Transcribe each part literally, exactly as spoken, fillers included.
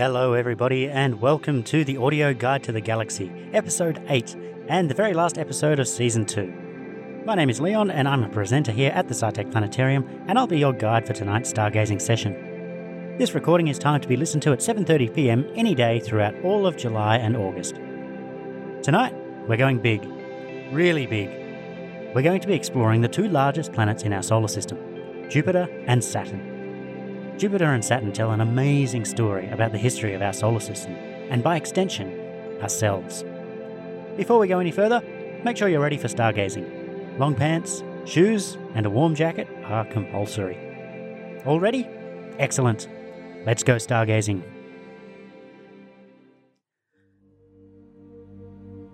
Hello everybody and welcome to the Audio Guide to the Galaxy, Episode eight, and the very last episode of Season two. My name is Leon and I'm a presenter here at the SciTech Planetarium, and I'll be your guide for tonight's stargazing session. This recording is timed to be listened to at seven thirty p m any day throughout all of July and August. Tonight, we're going big. Really big. We're going to be exploring the two largest planets in our solar system, Jupiter and Saturn. Jupiter and Saturn tell an amazing story about the history of our solar system, and by extension, ourselves. Before we go any further, make sure you're ready for stargazing. Long pants, shoes, and a warm jacket are compulsory. All ready? Excellent. Let's go stargazing.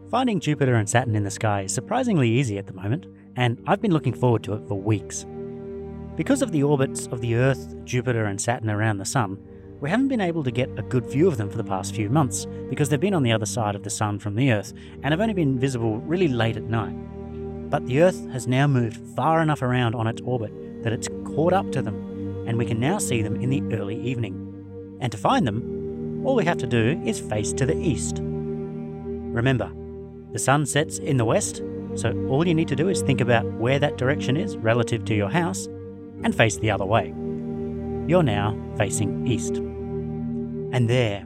Finding Jupiter and Saturn in the sky is surprisingly easy at the moment, and I've been looking forward to it for weeks. Because of the orbits of the Earth, Jupiter and Saturn around the Sun, we haven't been able to get a good view of them for the past few months because they've been on the other side of the Sun from the Earth and have only been visible really late at night. But the Earth has now moved far enough around on its orbit that it's caught up to them, and we can now see them in the early evening. And to find them, all we have to do is face to the east. Remember, the Sun sets in the west, so all you need to do is think about where that direction is relative to your house, and face the other way. You're now facing east. And there,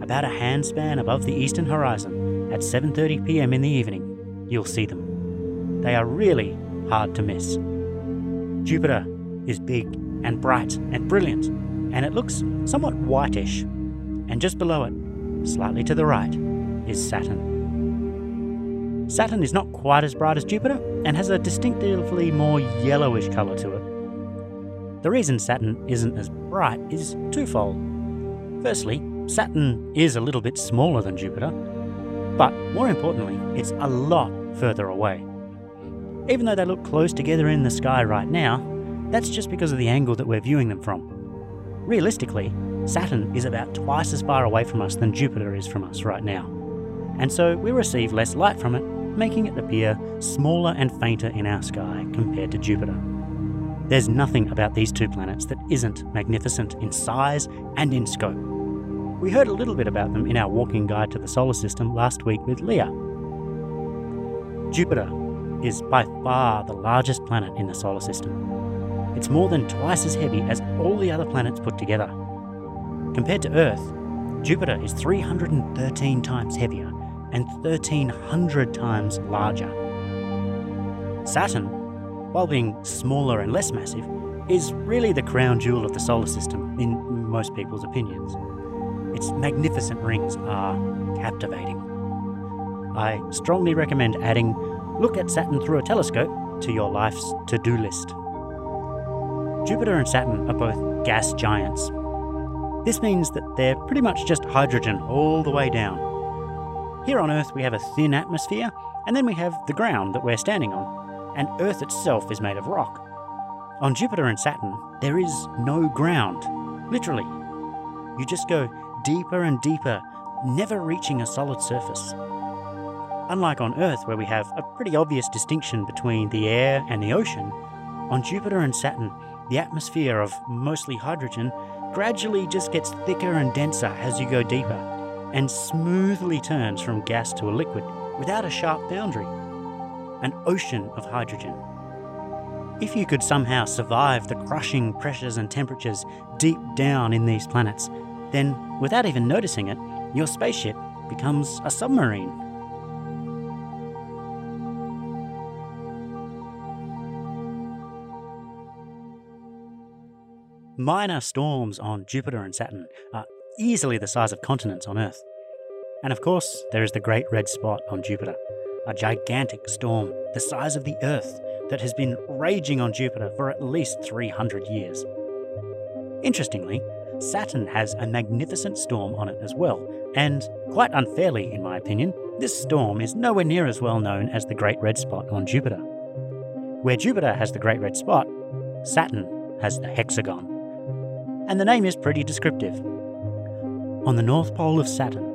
about a handspan above the eastern horizon, at seven thirty p m in the evening, you'll see them. They are really hard to miss. Jupiter is big and bright and brilliant, and it looks somewhat whitish. And just below it, slightly to the right, is Saturn. Saturn is not quite as bright as Jupiter and has a distinctively more yellowish colour to it. The reason Saturn isn't as bright is twofold. Firstly, Saturn is a little bit smaller than Jupiter, but more importantly, it's a lot further away. Even though they look close together in the sky right now, that's just because of the angle that we're viewing them from. Realistically, Saturn is about twice as far away from us than Jupiter is from us right now, and so we receive less light from it, making it appear smaller and fainter in our sky compared to Jupiter. There's nothing about these two planets that isn't magnificent in size and in scope. We heard a little bit about them in our walking guide to the solar system last week with Leah. Jupiter is by far the largest planet in the solar system. It's more than twice as heavy as all the other planets put together. Compared to Earth, Jupiter is three hundred thirteen times heavier and thirteen hundred times larger. Saturn, while being smaller and less massive, is really the crown jewel of the solar system in most people's opinions. Its magnificent rings are captivating. I strongly recommend adding "Look at Saturn through a telescope" to your life's to-do list. Jupiter and Saturn are both gas giants. This means that they're pretty much just hydrogen all the way down. Here on Earth we have a thin atmosphere, and then we have the ground that we're standing on, and Earth itself is made of rock. On Jupiter and Saturn, there is no ground, literally. You just go deeper and deeper, never reaching a solid surface. Unlike on Earth, where we have a pretty obvious distinction between the air and the ocean, on Jupiter and Saturn, the atmosphere of mostly hydrogen gradually just gets thicker and denser as you go deeper, and smoothly turns from gas to a liquid without a sharp boundary. An ocean of hydrogen. If you could somehow survive the crushing pressures and temperatures deep down in these planets, then without even noticing it, your spaceship becomes a submarine. Minor storms on Jupiter and Saturn are easily the size of continents on Earth. And of course, there is the Great Red Spot on Jupiter. A gigantic storm the size of the Earth that has been raging on Jupiter for at least three hundred years. Interestingly, Saturn has a magnificent storm on it as well, and quite unfairly in my opinion, this storm is nowhere near as well known as the Great Red Spot on Jupiter. Where Jupiter has the Great Red Spot, Saturn has the hexagon. And the name is pretty descriptive. On the north pole of Saturn,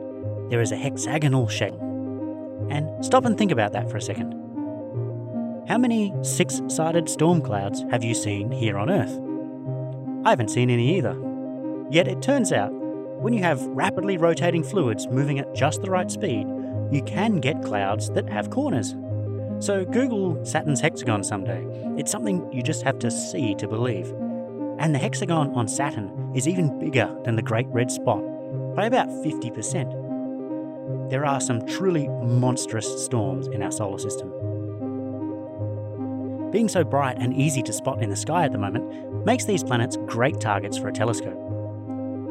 there is a hexagonal shape. And stop and think about that for a second. How many six-sided storm clouds have you seen here on Earth? I haven't seen any either. Yet it turns out When you have rapidly rotating fluids moving at just the right speed, you can get clouds that have corners. So Google Saturn's hexagon someday. It's something you just have to see to believe. And the hexagon on Saturn is even bigger than the Great Red Spot, by about fifty percent. There are some truly monstrous storms in our solar system. Being so bright and easy to spot in the sky at the moment makes these planets great targets for a telescope.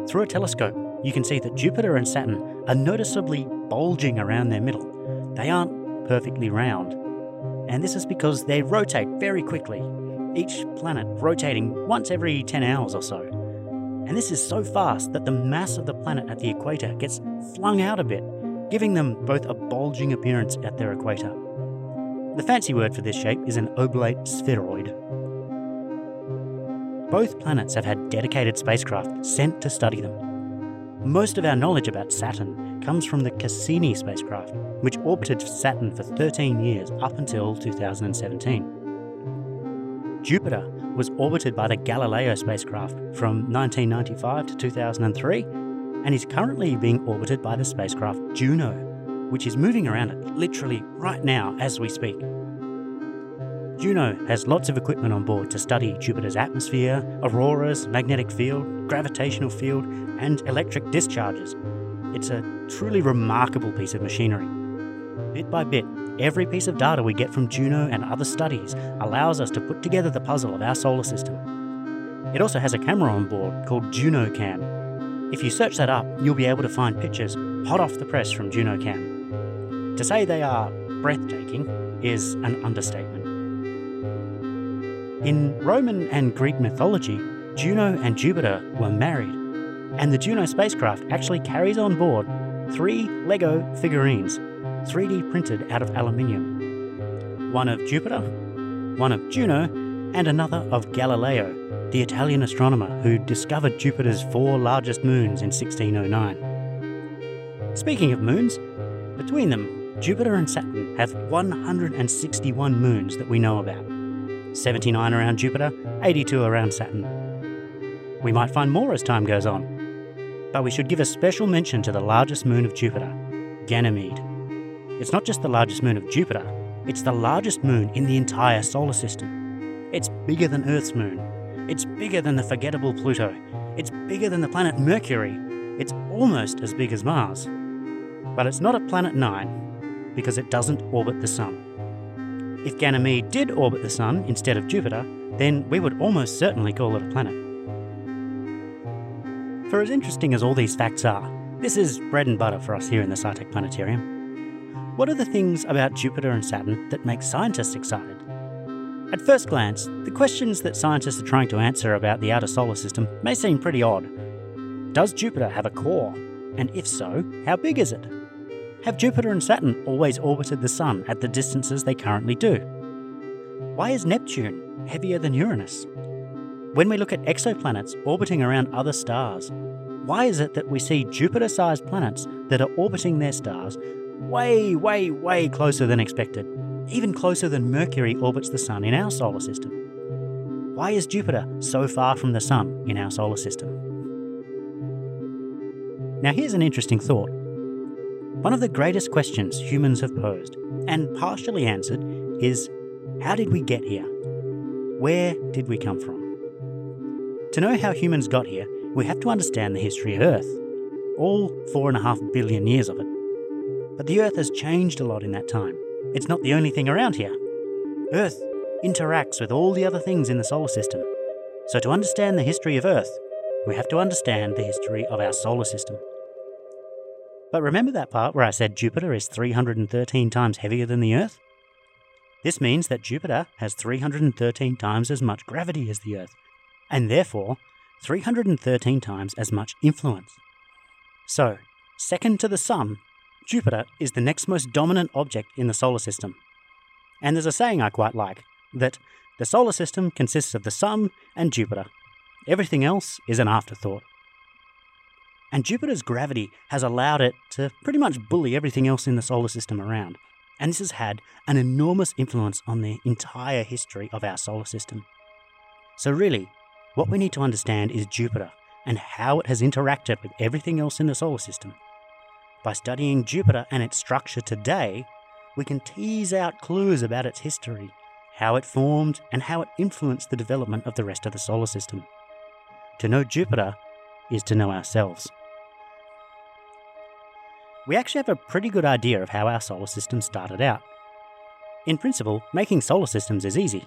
Through a telescope, you can see that Jupiter and Saturn are noticeably bulging around their middle. They aren't perfectly round. And this is because they rotate very quickly, each planet rotating once every ten hours or so. And this is so fast that the mass of the planet at the equator gets flung out a bit, giving them both a bulging appearance at their equator. The fancy word for this shape is an oblate spheroid. Both planets have had dedicated spacecraft sent to study them. Most of our knowledge about Saturn comes from the Cassini spacecraft, which orbited Saturn for thirteen years up until two thousand seventeen. Jupiter was orbited by the Galileo spacecraft from nineteen ninety-five to two thousand three, and is currently being orbited by the spacecraft Juno, which is moving around it literally right now as we speak. Juno has lots of equipment on board to study Jupiter's atmosphere, auroras, magnetic field, gravitational field, and electric discharges. It's a truly remarkable piece of machinery. Bit by bit, every piece of data we get from Juno and other studies allows us to put together the puzzle of our solar system. It also has a camera on board called JunoCam. If you search that up, you'll be able to find pictures hot off the press from JunoCam. To say they are breathtaking is an understatement. In Roman and Greek mythology, Juno and Jupiter were married, and the Juno spacecraft actually carries on board three Lego figurines, three D printed out of aluminium. One of Jupiter, one of Juno, and another of Galileo, the Italian astronomer who discovered Jupiter's four largest moons in sixteen oh nine. Speaking of moons, between them, Jupiter and Saturn have one hundred sixty-one moons that we know about. seventy-nine around Jupiter, eighty-two around Saturn. We might find more as time goes on, but we should give a special mention to the largest moon of Jupiter, Ganymede. It's not just the largest moon of Jupiter, it's the largest moon in the entire solar system. It's bigger than Earth's moon. It's bigger than the forgettable Pluto. It's bigger than the planet Mercury. It's almost as big as Mars. But it's not a planet nine, because it doesn't orbit the Sun. If Ganymede did orbit the Sun instead of Jupiter, then we would almost certainly call it a planet. For as interesting as all these facts are, this is bread and butter for us here in the SciTech Planetarium. What are the things about Jupiter and Saturn that make scientists excited? At first glance, the questions that scientists are trying to answer about the outer solar system may seem pretty odd. Does Jupiter have a core? And if so, how big is it? Have Jupiter and Saturn always orbited the Sun at the distances they currently do? Why is Neptune heavier than Uranus? When we look at exoplanets orbiting around other stars, why is it that we see Jupiter-sized planets that are orbiting their stars way, way, way closer than expected, even closer than Mercury orbits the Sun in our solar system? Why is Jupiter so far from the Sun in our solar system? Now here's an interesting thought. One of the greatest questions humans have posed, and partially answered, is how did we get here? Where did we come from? To know how humans got here, we have to understand the history of Earth, all four and a half billion years of it. But the Earth has changed a lot in that time. It's not the only thing around here. Earth interacts with all the other things in the solar system. So to understand the history of Earth, we have to understand the history of our solar system. But remember that part where I said Jupiter is three hundred thirteen times heavier than the Earth? This means that Jupiter has three hundred thirteen times as much gravity as the Earth, and therefore three hundred thirteen times as much influence. So, second to the Sun, Jupiter is the next most dominant object in the solar system. And there's a saying I quite like, that the solar system consists of the Sun and Jupiter. Everything else is an afterthought. And Jupiter's gravity has allowed it to pretty much bully everything else in the solar system around. And this has had an enormous influence on the entire history of our solar system. So really, what we need to understand is Jupiter and how it has interacted with everything else in the solar system. By studying Jupiter and its structure today, we can tease out clues about its history, how it formed, and how it influenced the development of the rest of the solar system. To know Jupiter is to know ourselves. We actually have a pretty good idea of how our solar system started out. In principle, making solar systems is easy.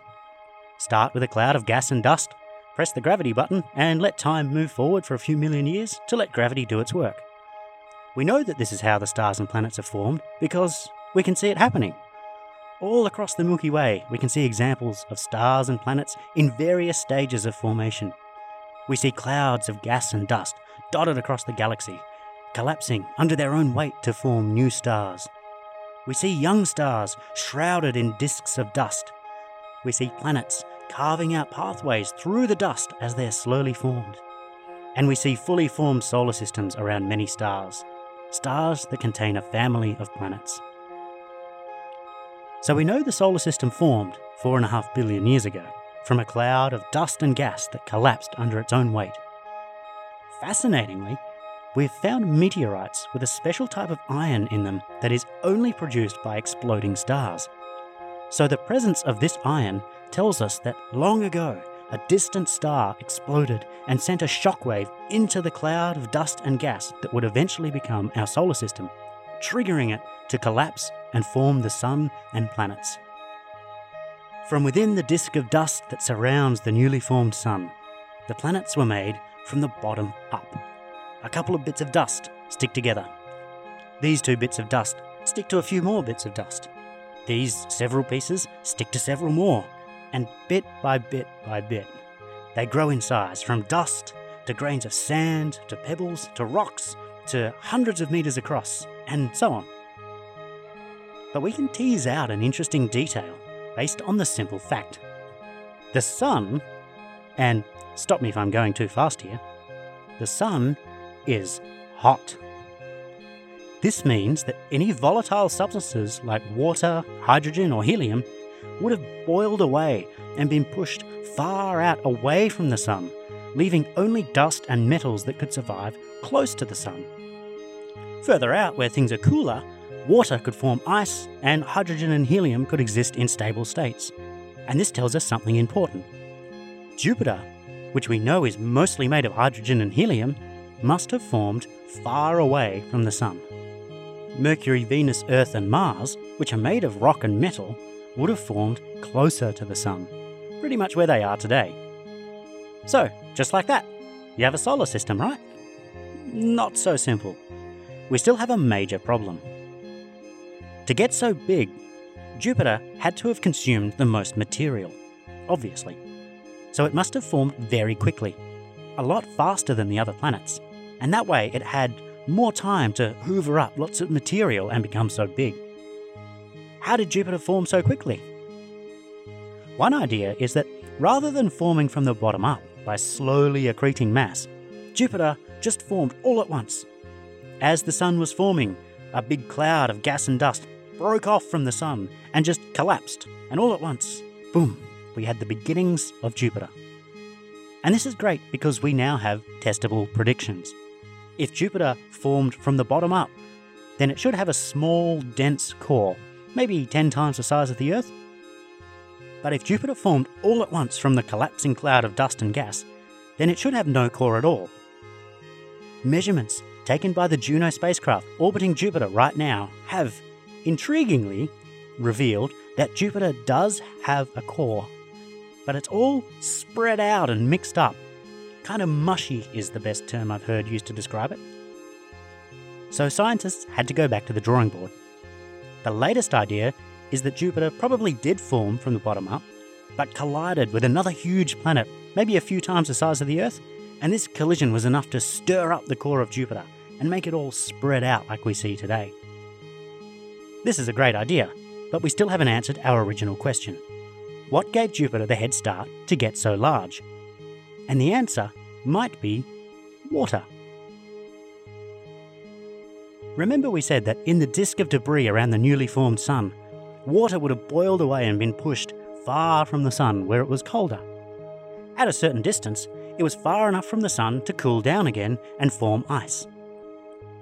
Start with a cloud of gas and dust, press the gravity button, and let time move forward for a few million years to let gravity do its work. We know that this is how the stars and planets are formed because we can see it happening. All across the Milky Way, we can see examples of stars and planets in various stages of formation. We see clouds of gas and dust dotted across the galaxy, collapsing under their own weight to form new stars. We see young stars shrouded in disks of dust. We see planets carving out pathways through the dust as they're slowly formed. And we see fully formed solar systems around many stars, stars that contain a family of planets. So we know the solar system formed four and a half billion years ago from a cloud of dust and gas that collapsed under its own weight. Fascinatingly, we've found meteorites with a special type of iron in them that is only produced by exploding stars. So the presence of this iron tells us that long ago, a distant star exploded and sent a shockwave into the cloud of dust and gas that would eventually become our solar system, triggering it to collapse and form the sun and planets. From within the disk of dust that surrounds the newly formed sun, the planets were made from the bottom up. A couple of bits of dust stick together. These two bits of dust stick to a few more bits of dust. These several pieces stick to several more, and bit by bit by bit, they grow in size from dust to grains of sand to pebbles to rocks to hundreds of meters across, and so on. But we can tease out an interesting detail based on the simple fact. The sun, and stop me if I'm going too fast here, the sun is hot. This means that any volatile substances like water, hydrogen or helium would have boiled away and been pushed far out away from the sun, leaving only dust and metals that could survive close to the sun. Further out where things are cooler, water could form ice and hydrogen and helium could exist in stable states. And this tells us something important. Jupiter, which we know is mostly made of hydrogen and helium, must have formed far away from the sun. Mercury, Venus, Earth and Mars, which are made of rock and metal, would have formed closer to the sun, pretty much where they are today. So, just like that, you have a solar system, right? Not so simple. We still have a major problem. To get so big, Jupiter had to have consumed the most material, obviously. So it must have formed very quickly, a lot faster than the other planets, and that way it had more time to hoover up lots of material and become so big. How did Jupiter form so quickly? One idea is that rather than forming from the bottom up by slowly accreting mass, Jupiter just formed all at once. As the sun was forming, a big cloud of gas and dust broke off from the sun and just collapsed, and all at once, boom, we had the beginnings of Jupiter. And this is great because we now have testable predictions. If Jupiter formed from the bottom up, then it should have a small, dense core, maybe ten times the size of the Earth. But if Jupiter formed all at once from the collapsing cloud of dust and gas, then it should have no core at all. Measurements taken by the Juno spacecraft orbiting Jupiter right now have, intriguingly, revealed that Jupiter does have a core, but it's all spread out and mixed up. Kind of mushy is the best term I've heard used to describe it. So scientists had to go back to the drawing board. The latest idea is that Jupiter probably did form from the bottom up, but collided with another huge planet, maybe a few times the size of the Earth, and this collision was enough to stir up the core of Jupiter and make it all spread out like we see today. This is a great idea, but we still haven't answered our original question. What gave Jupiter the head start to get so large? And the answer might be water. Remember we said that in the disk of debris around the newly formed sun, water would have boiled away and been pushed far from the sun where it was colder. At a certain distance, it was far enough from the sun to cool down again and form ice.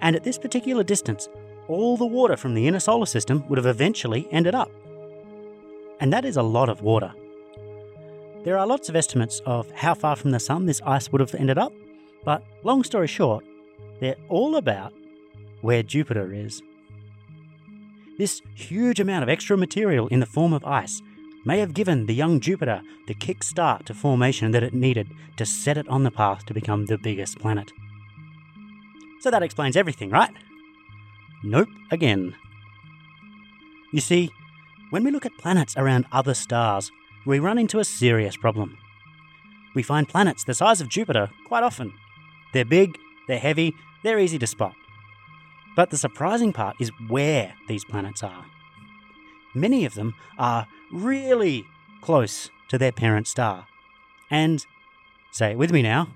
And at this particular distance, all the water from the inner solar system would have eventually ended up. And that is a lot of water. There are lots of estimates of how far from the sun this ice would have ended up, but long story short, they're all about where Jupiter is. This huge amount of extra material in the form of ice may have given the young Jupiter the kick start to formation that it needed to set it on the path to become the biggest planet. So that explains everything, right? Nope, again. You see, when we look at planets around other stars, we run into a serious problem. We find planets the size of Jupiter quite often. They're big, they're heavy, they're easy to spot. But the surprising part is where these planets are. Many of them are really close to their parent star. And, say it with me now,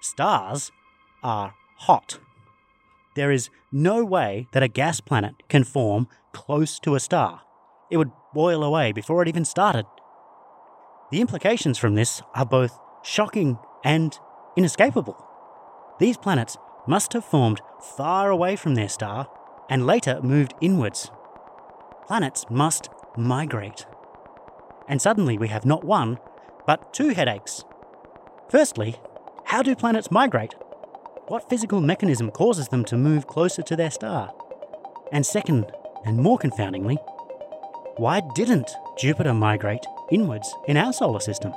stars are hot. There is no way that a gas planet can form close to a star. It would boil away before it even started. The implications from this are both shocking and inescapable. These planets must have formed far away from their star and later moved inwards. Planets must migrate. And suddenly we have not one, but two headaches. Firstly, how do planets migrate? What physical mechanism causes them to move closer to their star? And second, and more confoundingly, why didn't Jupiter migrate inwards in our solar system?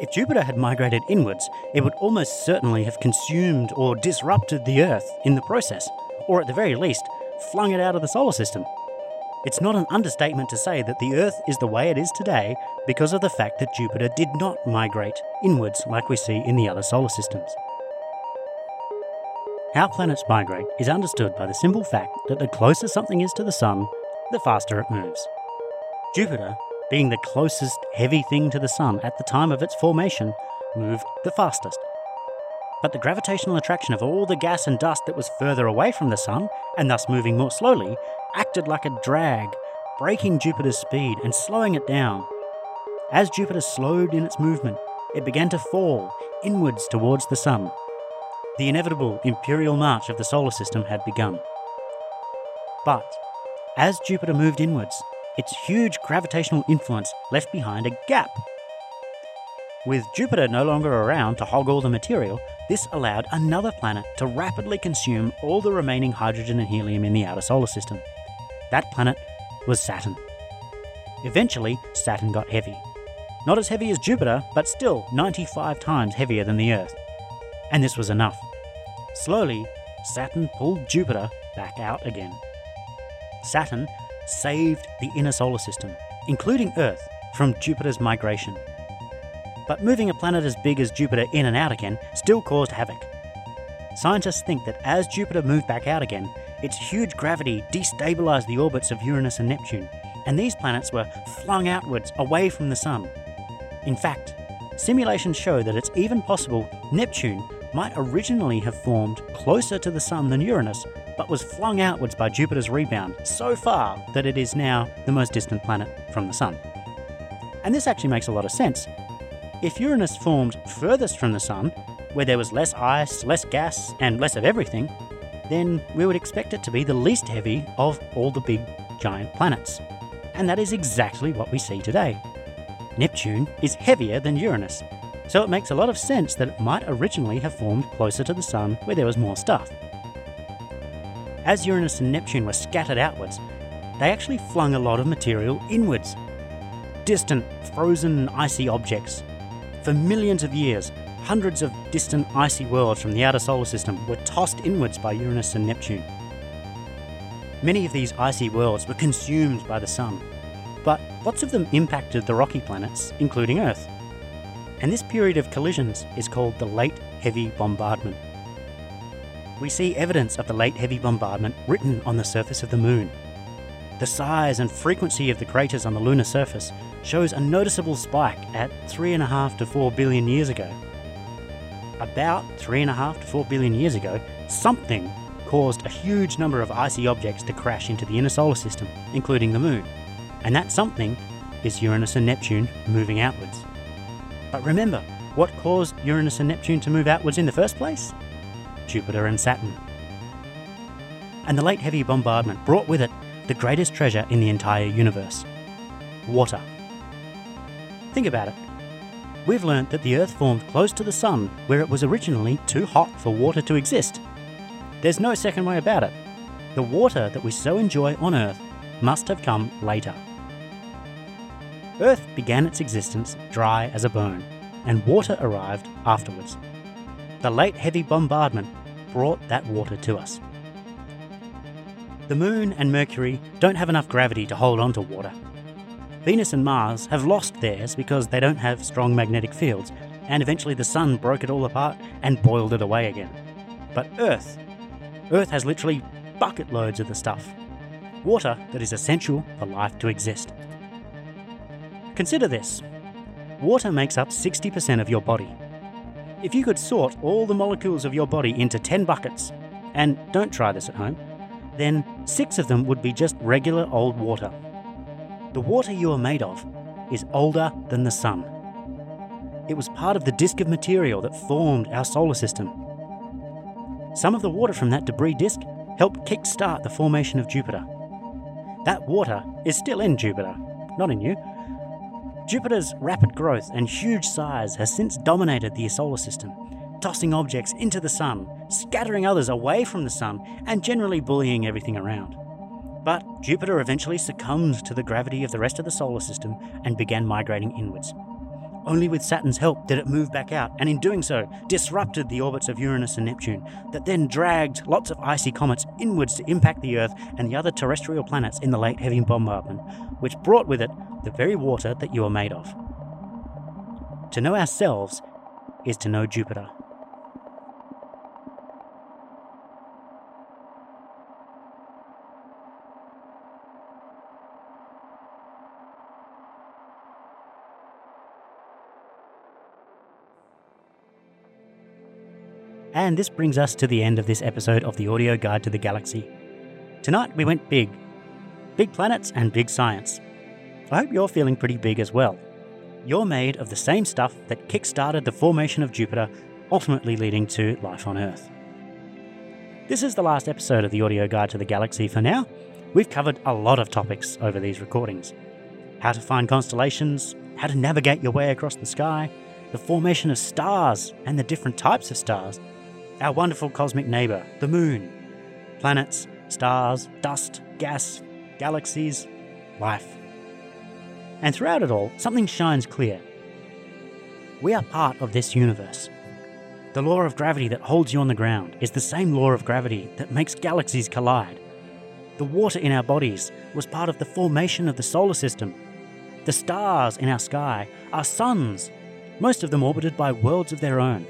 If Jupiter had migrated inwards, it would almost certainly have consumed or disrupted the Earth in the process, or at the very least, flung it out of the solar system. It's not an understatement to say that the Earth is the way it is today because of the fact that Jupiter did not migrate inwards like we see in the other solar systems. How planets migrate is understood by the simple fact that the closer something is to the sun, the faster it moves. Jupiter, being the closest heavy thing to the sun at the time of its formation, moved the fastest. But the gravitational attraction of all the gas and dust that was further away from the sun, and thus moving more slowly, acted like a drag, breaking Jupiter's speed and slowing it down. As Jupiter slowed in its movement, it began to fall inwards towards the sun. The inevitable imperial march of the solar system had begun. But as Jupiter moved inwards, its huge gravitational influence left behind a gap. With Jupiter no longer around to hog all the material, this allowed another planet to rapidly consume all the remaining hydrogen and helium in the outer solar system. That planet was Saturn. Eventually, Saturn got heavy. Not as heavy as Jupiter, but still ninety-five times heavier than the Earth. And this was enough. Slowly, Saturn pulled Jupiter back out again. Saturn saved the inner solar system, including Earth, from Jupiter's migration. But moving a planet as big as Jupiter in and out again still caused havoc. Scientists think that as Jupiter moved back out again, its huge gravity destabilized the orbits of Uranus and Neptune, and these planets were flung outwards away from the sun. In fact, simulations show that it's even possible Neptune might originally have formed closer to the sun than Uranus, but was flung outwards by Jupiter's rebound so far that it is now the most distant planet from the sun. And this actually makes a lot of sense. If Uranus formed furthest from the sun, where there was less ice, less gas, and less of everything, then we would expect it to be the least heavy of all the big, giant planets. And that is exactly what we see today. Neptune is heavier than Uranus, so it makes a lot of sense that it might originally have formed closer to the sun where there was more stuff. As Uranus and Neptune were scattered outwards, they actually flung a lot of material inwards. Distant, frozen, icy objects. For millions of years, hundreds of distant icy worlds from the outer solar system were tossed inwards by Uranus and Neptune. Many of these icy worlds were consumed by the sun, but lots of them impacted the rocky planets, including Earth. And this period of collisions is called the Late Heavy Bombardment. We see evidence of the Late Heavy Bombardment written on the surface of the Moon. The size and frequency of the craters on the lunar surface shows a noticeable spike at three point five to four billion years ago. About three point five to four billion years ago, something caused a huge number of icy objects to crash into the inner solar system, including the Moon. And that something is Uranus and Neptune moving outwards. But remember, What caused Uranus and Neptune to move outwards in the first place? Jupiter and Saturn. And the Late Heavy Bombardment brought with it the greatest treasure in the entire universe: water. Think about it. We've learnt that the Earth formed close to the Sun, where it was originally too hot for water to exist. There's no second way about it. The water that we so enjoy on Earth must have come later. Earth began its existence dry as a bone, and water arrived afterwards. The Late Heavy Bombardment brought that water to us. The Moon and Mercury don't have enough gravity to hold on to water. Venus and Mars have lost theirs because they don't have strong magnetic fields, and eventually the Sun broke it all apart and boiled it away again. But Earth, Earth has literally bucket loads of the stuff, water that is essential for life to exist. Consider this. Water makes up sixty percent of your body. If you could sort all the molecules of your body into ten buckets, and don't try this at home, then six of them would be just regular old water. The water you are made of is older than the Sun. It was part of the disk of material that formed our solar system. Some of the water from that debris disk helped kick-start the formation of Jupiter. That water is still in Jupiter, not in you. Jupiter's rapid growth and huge size has since dominated the solar system, tossing objects into the Sun, scattering others away from the Sun, and generally bullying everything around. But Jupiter eventually succumbed to the gravity of the rest of the solar system and began migrating inwards. Only with Saturn's help did it move back out, and in doing so, disrupted the orbits of Uranus and Neptune, that then dragged lots of icy comets inwards to impact the Earth and the other terrestrial planets in the Late Heavy Bombardment, which brought with it the very water that you are made of. To know ourselves is to know Jupiter. And this brings us to the end of this episode of the Audio Guide to the Galaxy. Tonight we went big. Big planets and big science. I hope you're feeling pretty big as well. You're made of the same stuff that kick-started the formation of Jupiter, ultimately leading to life on Earth. This is the last episode of the Audio Guide to the Galaxy for now. We've covered a lot of topics over these recordings. How to find constellations, how to navigate your way across the sky, the formation of stars and the different types of stars, our wonderful cosmic neighbour, the Moon, planets, stars, dust, gas, galaxies, life. And throughout it all, something shines clear. We are part of this universe. The law of gravity that holds you on the ground is the same law of gravity that makes galaxies collide. The water in our bodies was part of the formation of the solar system. The stars in our sky are suns, most of them orbited by worlds of their own.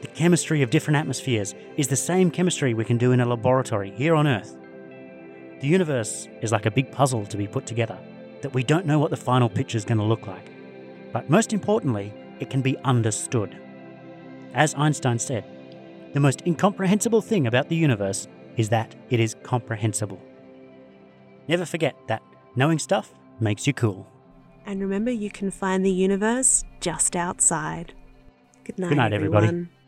The chemistry of different atmospheres is the same chemistry we can do in a laboratory here on Earth. The universe is like a big puzzle to be put together, that we don't know what the final picture is going to look like. But most importantly, it can be understood. As Einstein said, the most incomprehensible thing about the universe is that it is comprehensible. Never forget that knowing stuff makes you cool. And remember, you can find the universe just outside. Good night, Good night everyone. everybody.